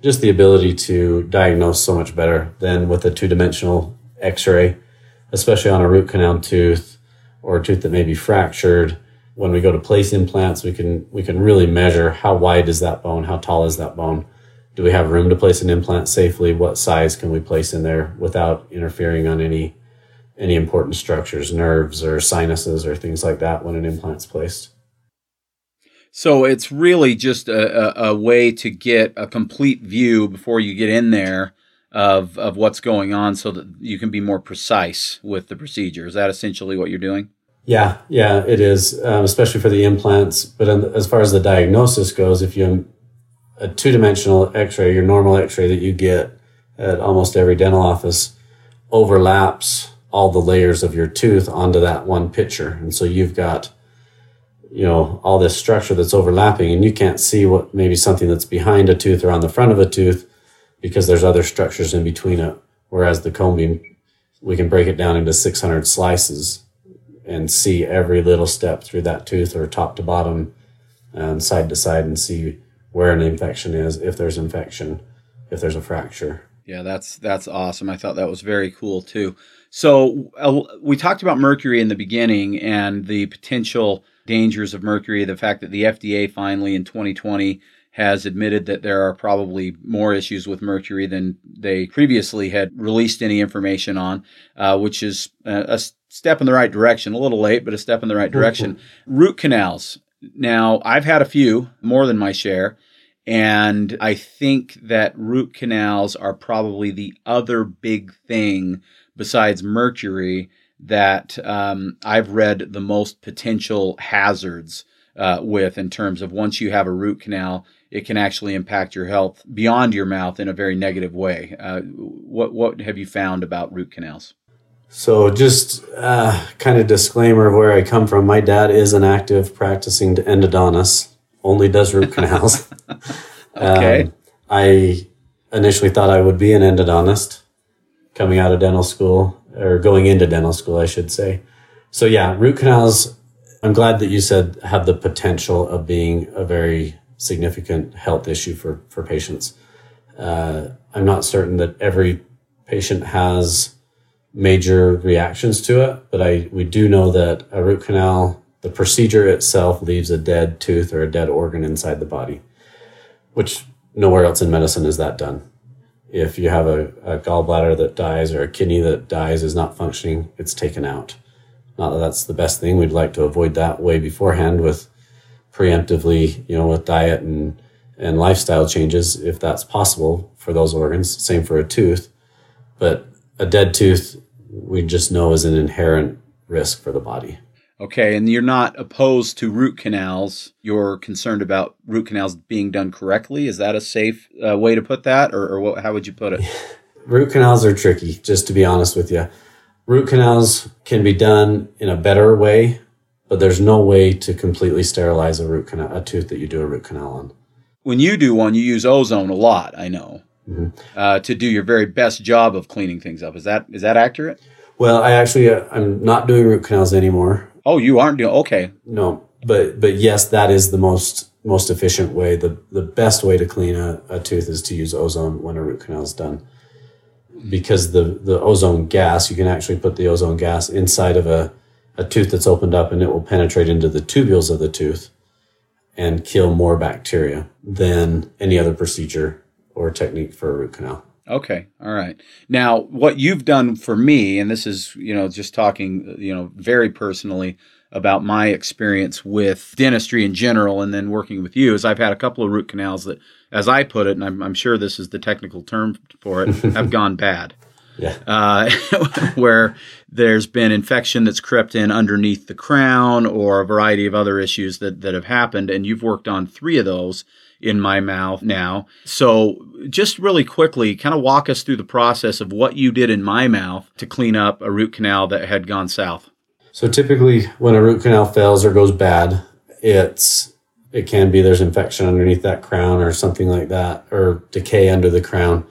just the ability to diagnose so much better than with a two-dimensional X-ray, especially on a root canal tooth or a tooth that may be fractured. When we go to place implants, we can we can really measure how wide is that bone, how tall is that bone, do we have room to place an implant safely, what size can we place in there without interfering on any any important structures, nerves or sinuses or things like that when an implant's placed. So it's really just a, a, a way to get a complete view before you get in there of of what's going on so that you can be more precise with the procedure. Is that essentially what you're doing? Yeah, yeah, it is, um, especially for the implants. But as far as the diagnosis goes, if you have a two-dimensional X-ray, your normal X-ray that you get at almost every dental office overlaps all the layers of your tooth onto that one picture. And so you've got, you know, all this structure that's overlapping, and you can't see what maybe something that's behind a tooth or on the front of a tooth because there's other structures in between it. Whereas the cone beam, we can break it down into six hundred slices and see every little step through that tooth, or top to bottom, um, side to side, and see where an infection is, if there's infection, if there's a fracture. Yeah, that's that's awesome. I thought that was very cool too. So uh, we talked about mercury in the beginning and the potential dangers of mercury, the fact that the F D A finally in twenty twenty has admitted that there are probably more issues with mercury than they previously had released any information on, uh, which is a, a step in the right direction, a little late, but a step in the right direction. Mm-hmm. Root canals. Now, I've had a few, more than my share, and I think that root canals are probably the other big thing besides mercury that um, I've read the most potential hazards uh, with, in terms of once you have a root canal, it can actually impact your health beyond your mouth in a very negative way. Uh, what what have you found about root canals? So just uh, kind of disclaimer of where I come from. My dad is an active practicing endodontist, only does root canals. Okay. Um, I initially thought I would be an endodontist coming out of dental school, or going into dental school, I should say. So yeah, root canals, I'm glad that you said have the potential of being a very significant health issue for, for patients. Uh, I'm not certain that every patient has major reactions to it, but I we do know that a root canal, the procedure itself leaves a dead tooth or a dead organ inside the body, which nowhere else in medicine is that done. If you have a, a gallbladder that dies or a kidney that dies, is not functioning, it's taken out. Not that that's the best thing. We'd like to avoid that way beforehand with preemptively, you know, with diet and, and lifestyle changes, if that's possible for those organs. Same for a tooth. But a dead tooth, we just know is an inherent risk for the body. Okay, and you're not opposed to root canals. You're concerned about root canals being done correctly. Is that a safe uh, way to put that, or, or what, how would you put it? Root canals are tricky, just to be honest with you. Root canals can be done in a better way, but there's no way to completely sterilize a root canal, a tooth that you do a root canal on. When you do one, you use ozone a lot, I know, mm-hmm. uh, to do your very best job of cleaning things up. Is that is that accurate? Well, I actually, uh, I'm not doing root canals anymore. Oh, you aren't doing, okay. No, but but yes, that is the most most efficient way. The the best way to clean a, a tooth is to use ozone when a root canal is done. Because the, the ozone gas, you can actually put the ozone gas inside of a, a tooth that's opened up, and it will penetrate into the tubules of the tooth and kill more bacteria than any other procedure or technique for a root canal. Okay. All right. Now, what you've done for me, and this is, you know, just talking, you know, very personally about my experience with dentistry in general, and then working with you, is I've had a couple of root canals that, as I put it, and I'm, I'm sure this is the technical term for it, have gone bad. Yeah. Uh, where there's been infection that's crept in underneath the crown, or a variety of other issues that, that have happened. And you've worked on three of those in my mouth now. So just really quickly, kind of walk us through the process of what you did in my mouth to clean up a root canal that had gone south. So typically when a root canal fails or goes bad, it's it can be there's infection underneath that crown or something like that, or decay under the crown.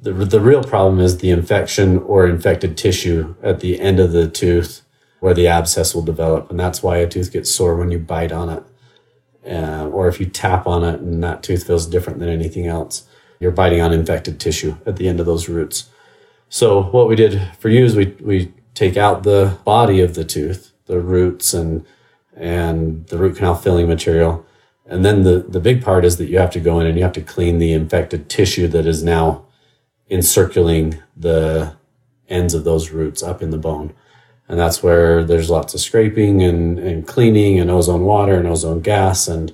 The the real problem is the infection or infected tissue at the end of the tooth where the abscess will develop. And that's why a tooth gets sore when you bite on it. Uh, or if you tap on it and that tooth feels different than anything else, you're biting on infected tissue at the end of those roots. So what we did for you is we we take out the body of the tooth, the roots and and the root canal filling material. And then the, the big part is that you have to go in and you have to clean the infected tissue that is now encircling the ends of those roots up in the bone. And that's where there's lots of scraping and, and cleaning and ozone water and ozone gas. And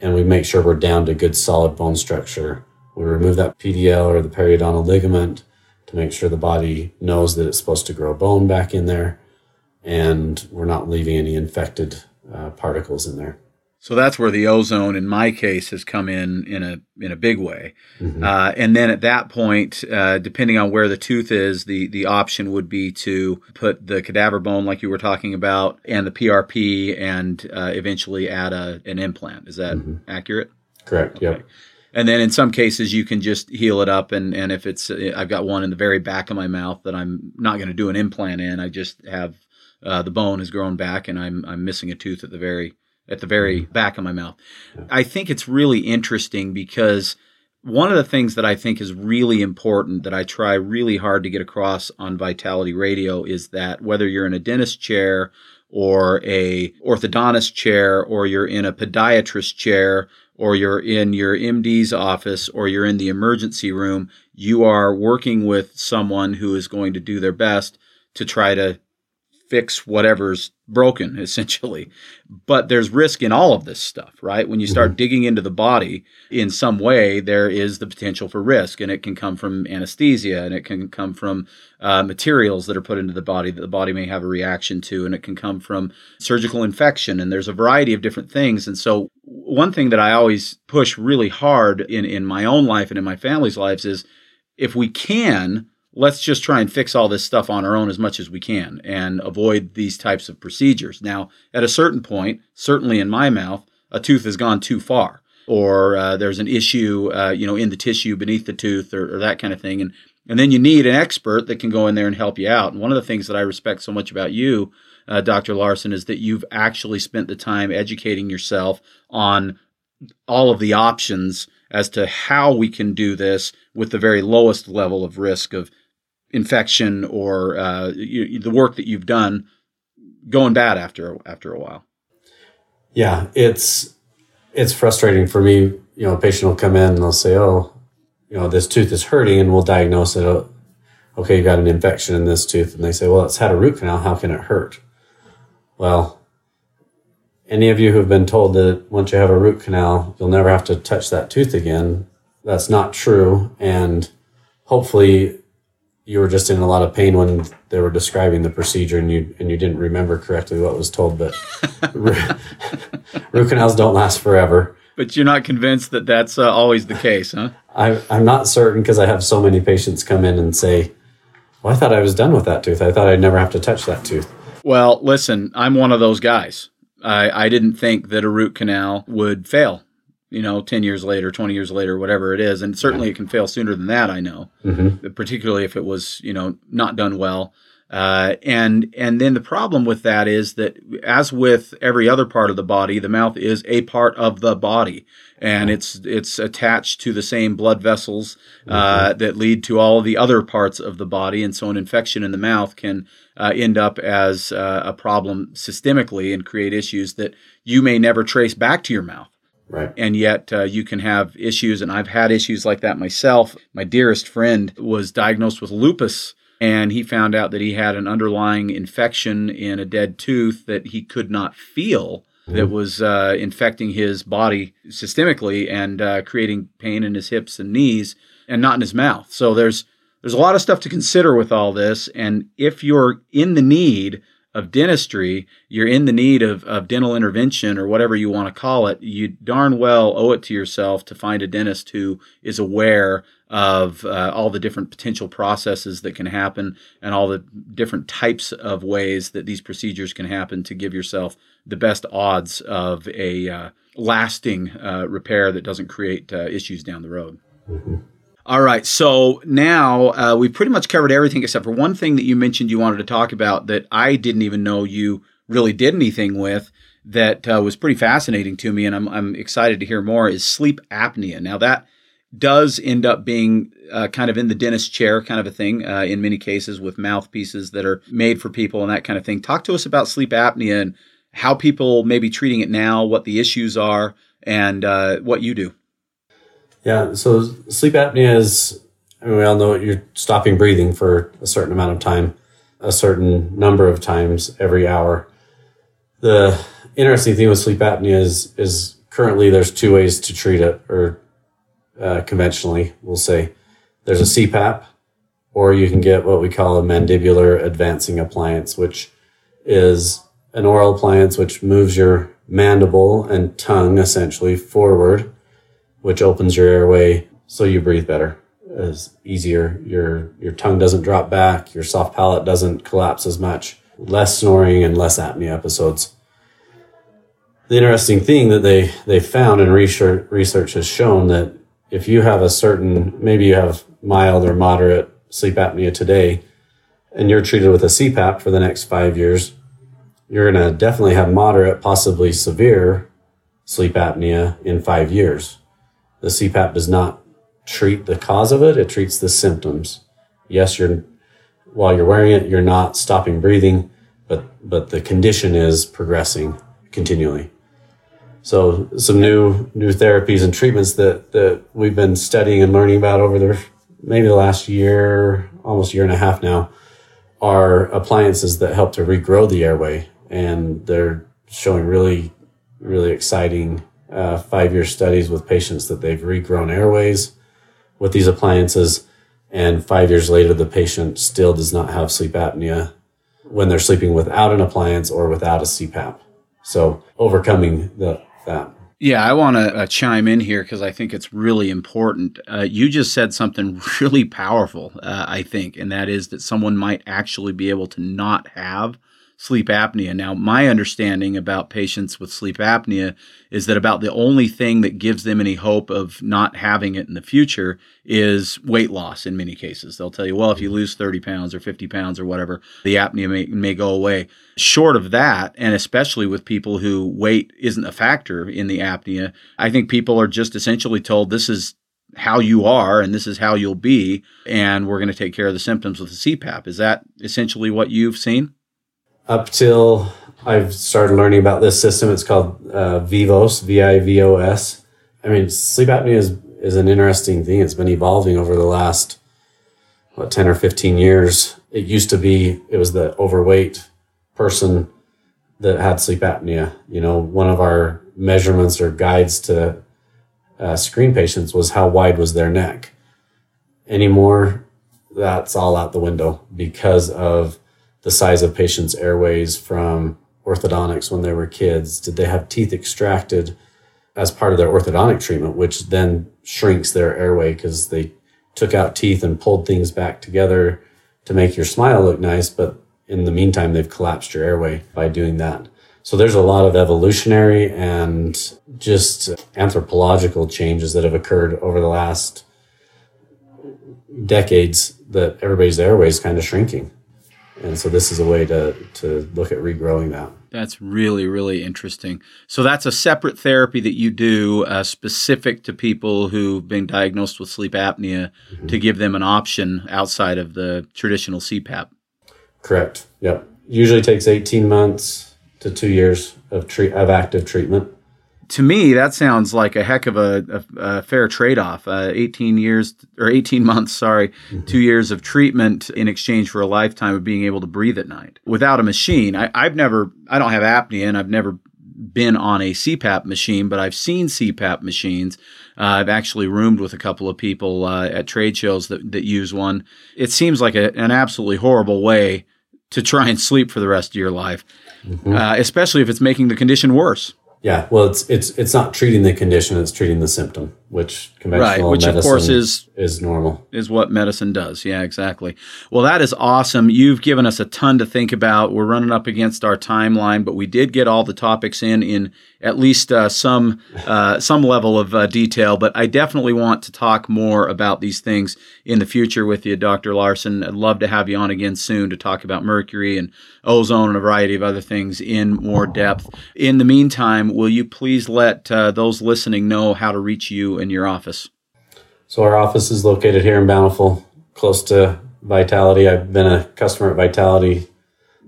and we make sure we're down to good solid bone structure. We remove that P D L or the periodontal ligament to make sure the body knows that it's supposed to grow bone back in there. And we're not leaving any infected uh, particles in there. So that's where the ozone, in my case, has come in in a in a big way. Mm-hmm. Uh, and then at that point, uh, depending on where the tooth is, the the option would be to put the cadaver bone, like you were talking about, and the P R P, and uh, eventually add a an implant. Is that mm-hmm. accurate? Correct. Okay. Yep. And then in some cases, you can just heal it up. And, and if it's, I've got one in the very back of my mouth that I'm not going to do an implant in. I just have uh, the bone has grown back, and I'm I'm missing a tooth at the very at the very back of my mouth. I think it's really interesting because one of the things that I think is really important that I try really hard to get across on Vitality Radio is that whether you're in a dentist chair or a orthodontist chair, or you're in a podiatrist chair, or you're in your M D's office, or you're in the emergency room, you are working with someone who is going to do their best to try to fix whatever's broken, essentially. But there's risk in all of this stuff, right? When you start mm-hmm. digging into the body in some way, there is the potential for risk, and it can come from anesthesia, and it can come from uh, materials that are put into the body that the body may have a reaction to, and it can come from surgical infection, and there's a variety of different things. And so one thing that I always push really hard in, in my own life and in my family's lives is, if we can, let's just try and fix all this stuff on our own as much as we can and avoid these types of procedures. Now, at a certain point, certainly in my mouth, a tooth has gone too far, or uh, there's an issue, uh, you know, in the tissue beneath the tooth, or, or that kind of thing. And and then you need an expert that can go in there and help you out. And one of the things that I respect so much about you, uh, Doctor Larson, is that you've actually spent the time educating yourself on all of the options as to how we can do this with the very lowest level of risk of infection, or uh, you, the work that you've done going bad after after a while. Yeah, it's it's frustrating for me. You know, a patient will come in and they'll say, "Oh, you know, this tooth is hurting," and we'll diagnose it. Oh, okay, you got an infection in this tooth, and they say, "Well, it's had a root canal. How can it hurt?" Well, any of you who've been told that once you have a root canal, you'll never have to touch that tooth again, that's not true. And hopefully, you were just in a lot of pain when they were describing the procedure, and you and you didn't remember correctly what was told. But root canals don't last forever. But you're not convinced that that's uh, always the case, huh? I, I'm not certain, because I have so many patients come in and say, "Well, I thought I was done with that tooth. I thought I'd never have to touch that tooth." Well, listen, I'm one of those guys. I, I didn't think that a root canal would fail, you know, ten years later, twenty years later, whatever it is. And certainly it can fail sooner than that, I know, mm-hmm. particularly if it was, you know, not done well. Uh, and and then the problem with that is that, as with every other part of the body, the mouth is a part of the body, and mm-hmm. it's it's attached to the same blood vessels uh, mm-hmm. that lead to all the other parts of the body. And so an infection in the mouth can uh, end up as uh, a problem systemically and create issues that you may never trace back to your mouth. Right. And yet uh, you can have issues, and I've had issues like that myself. My dearest friend was diagnosed with lupus, and he found out that he had an underlying infection in a dead tooth that he could not feel, mm-hmm. that was uh, infecting his body systemically and uh, creating pain in his hips and knees, and not in his mouth. So there's there's a lot of stuff to consider with all this. And if you're in the need of dentistry, you're in the need of, of dental intervention, or whatever you want to call it, you darn well owe it to yourself to find a dentist who is aware of uh, all the different potential processes that can happen, and all the different types of ways that these procedures can happen, to give yourself the best odds of a uh, lasting uh, repair that doesn't create uh, issues down the road. Mm-hmm. All right, so now uh, we've pretty much covered everything except for one thing that you mentioned you wanted to talk about that I didn't even know you really did anything with, that uh, was pretty fascinating to me, and I'm, I'm excited to hear more, is sleep apnea. Now, that does end up being uh, kind of in the dentist chair kind of a thing uh, in many cases, with mouthpieces that are made for people and that kind of thing. Talk to us about sleep apnea and how people may be treating it now, what the issues are, and uh, what you do. Yeah, so sleep apnea is, I mean, we all know it, you're stopping breathing for a certain amount of time, a certain number of times every hour. The interesting thing with sleep apnea is, is currently there's two ways to treat it, or uh, conventionally, we'll say. There's a C PAP, or you can get what we call a mandibular advancing appliance, which is an oral appliance which moves your mandible and tongue essentially forward, which opens your airway so you breathe better. It's easier. Your your tongue doesn't drop back. Your soft palate doesn't collapse as much. Less snoring and less apnea episodes. The interesting thing that they, they found, and research, research has shown, that if you have a certain, maybe you have mild or moderate sleep apnea today, and you're treated with a C PAP for the next five years, you're going to definitely have moderate, possibly severe sleep apnea in five years. The C PAP does not treat the cause of it. It treats the symptoms. Yes, you're while you're wearing it, you're not stopping breathing, but but the condition is progressing continually. So some new new therapies and treatments that, that we've been studying and learning about over the maybe the last year, almost year and a half now, are appliances that help to regrow the airway. And they're showing really, really exciting Uh, five-year studies with patients that they've regrown airways with these appliances, and five years later, the patient still does not have sleep apnea when they're sleeping without an appliance or without a C PAP. So overcoming the, that. Yeah, I want to uh, chime in here because I think it's really important. Uh, you just said something really powerful, uh, I think, and that is that someone might actually be able to not have sleep apnea. Now, my understanding about patients with sleep apnea is that about the only thing that gives them any hope of not having it in the future is weight loss in many cases. They'll tell you, well, if you lose thirty pounds or fifty pounds or whatever, the apnea may, may go away. Short of that, and especially with people who weight isn't a factor in the apnea, I think people are just essentially told this is how you are and this is how you'll be, and we're going to take care of the symptoms with the C PAP. Is that essentially what you've seen? Up till I've started learning about this system, it's called uh, Vivos, V I V O S. I mean, sleep apnea is, is an interesting thing. It's been evolving over the last, what, ten or fifteen years. It used to be, it was the overweight person that had sleep apnea. You know, one of our measurements or guides to uh, screen patients was how wide was their neck. Anymore, that's all out the window because of the size of patients' airways from orthodontics when they were kids. Did they have teeth extracted as part of their orthodontic treatment, which then shrinks their airway because they took out teeth and pulled things back together to make your smile look nice. But in the meantime, they've collapsed your airway by doing that. So there's a lot of evolutionary and just anthropological changes that have occurred over the last decades that everybody's airway is kind of shrinking. And so this is a way to to look at regrowing that. That's really, really interesting. So that's a separate therapy that you do uh, specific to people who've been diagnosed with sleep apnea mm-hmm. to give them an option outside of the traditional C PAP. Correct. Yep. Usually takes eighteen months to two years of treat of active treatment. To me, that sounds like a heck of a, a, a fair trade-off. Uh, eighteen years or eighteen months, sorry, mm-hmm. two years of treatment in exchange for a lifetime of being able to breathe at night without a machine. I, I've never, I don't have apnea, and I've never been on a C PAP machine, but I've seen C PAP machines. Uh, I've actually roomed with a couple of people uh, at trade shows that, that use one. It seems like a, an absolutely horrible way to try and sleep for the rest of your life, mm-hmm. uh, especially if it's making the condition worse. Yeah, well, it's it's it's not treating the condition; it's treating the symptom, which conventional medicine, right, which of course is is normal, is what medicine does. Yeah, exactly. Well, that is awesome. You've given us a ton to think about. We're running up against our timeline, but we did get all the topics in in at least uh, some uh, some level of uh, detail. But I definitely want to talk more about these things in the future with you, Doctor Larson. I'd love to have you on again soon to talk about mercury and ozone and a variety of other things in more depth. In the meantime, will you please let uh, those listening know how to reach you and your office? So our office is located here in Bountiful, close to Vitality. I've been a customer at Vitality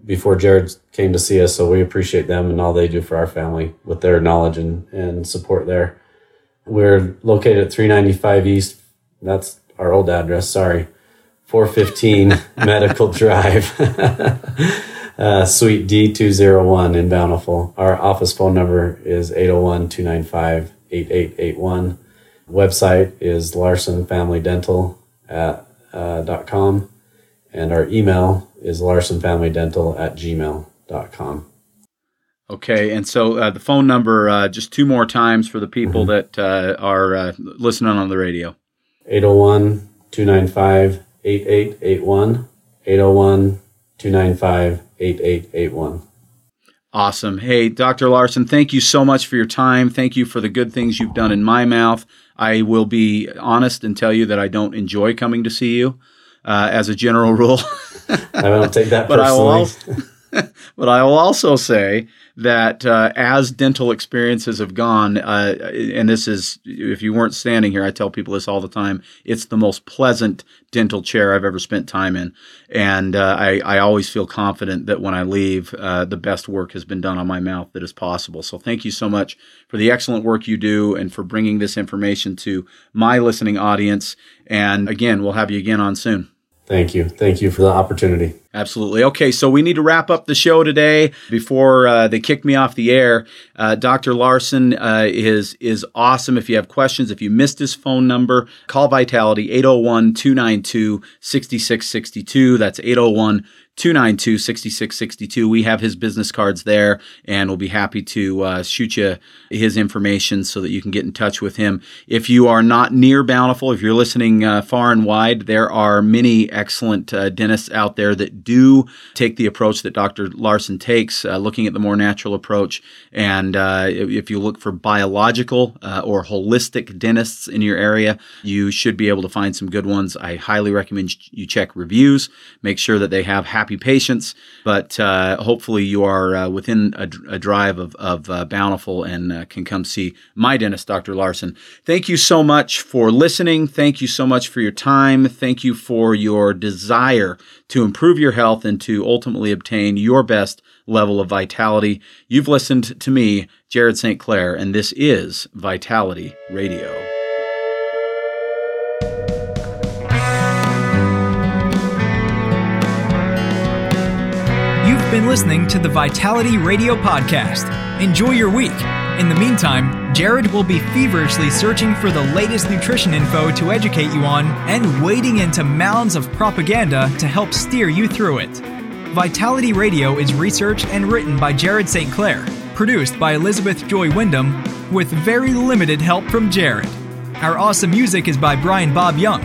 before Jared came to see us, so we appreciate them and all they do for our family with their knowledge and, and support there. We're located at three ninety-five East. That's our old address, sorry. four fifteen Medical Drive. Uh, Suite D two oh one in Bountiful. Our office phone number is eight oh one, two nine five, eight eight eight one. Website is larson family dental dot com. And our email is larson family dental at gmail dot com. Okay, and so uh, the phone number, uh, just two more times for the people mm-hmm. that uh, are uh, listening on the radio. eight oh one, two nine five, eight eight eight one. eight oh one, two nine five, eight eight eight one. Awesome. Hey, Doctor Larson, thank you so much for your time. Thank you for the good things you've done in my mouth. I will be honest and tell you that I don't enjoy coming to see you uh, as a general rule. I don't take that personally. But I will also, but I will also say that uh, as dental experiences have gone, uh, and this is, if you weren't standing here, I tell people this all the time, it's the most pleasant dental chair I've ever spent time in. And uh, I, I always feel confident that when I leave, uh, the best work has been done on my mouth that is possible. So thank you so much for the excellent work you do and for bringing this information to my listening audience. And again, we'll have you again on soon. Thank you. Thank you for the opportunity. Absolutely. Okay, so we need to wrap up the show today before uh, they kick me off the air. Uh, Doctor Larson uh, is is awesome. If you have questions, if you missed his phone number, call Vitality, eight oh one, two nine two, six six six two. That's two nine two, six six six two. We have his business cards there, and we'll be happy to uh, shoot you his information so that you can get in touch with him. If you are not near Bountiful, if you're listening uh, far and wide, there are many excellent uh, dentists out there that do take the approach that Doctor Larson takes, uh, looking at the more natural approach. And uh, if you look for biological uh, or holistic dentists in your area, you should be able to find some good ones. I highly recommend you check reviews, make sure that they have happy patients, but uh, hopefully you are uh, within a, a drive of, of uh, Bountiful and uh, can come see my dentist, Doctor Larson. Thank you so much for listening. Thank you so much for your time. Thank you for your desire to improve your health and to ultimately obtain your best level of vitality. You've listened to me, Jared Saint Clair, and this is Vitality Radio. Been listening to the Vitality Radio podcast. Enjoy your week. In the meantime, Jared will be feverishly searching for the latest nutrition info to educate you on and wading into mounds of propaganda to help steer you through it. Vitality Radio is researched and written by Jared Saint Clair, produced by Elizabeth Joy Wyndham, with very limited help from Jared. Our awesome music is by Brian Bob Young.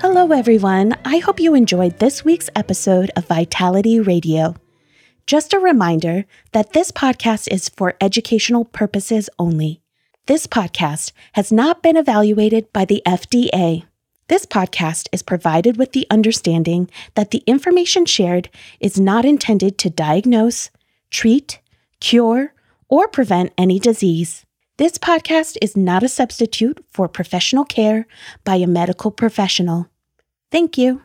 Hello, everyone. I hope you enjoyed this week's episode of Vitality Radio. Just a reminder that this podcast is for educational purposes only. This podcast has not been evaluated by the F D A. This podcast is provided with the understanding that the information shared is not intended to diagnose, treat, cure, or prevent any disease. This podcast is not a substitute for professional care by a medical professional. Thank you.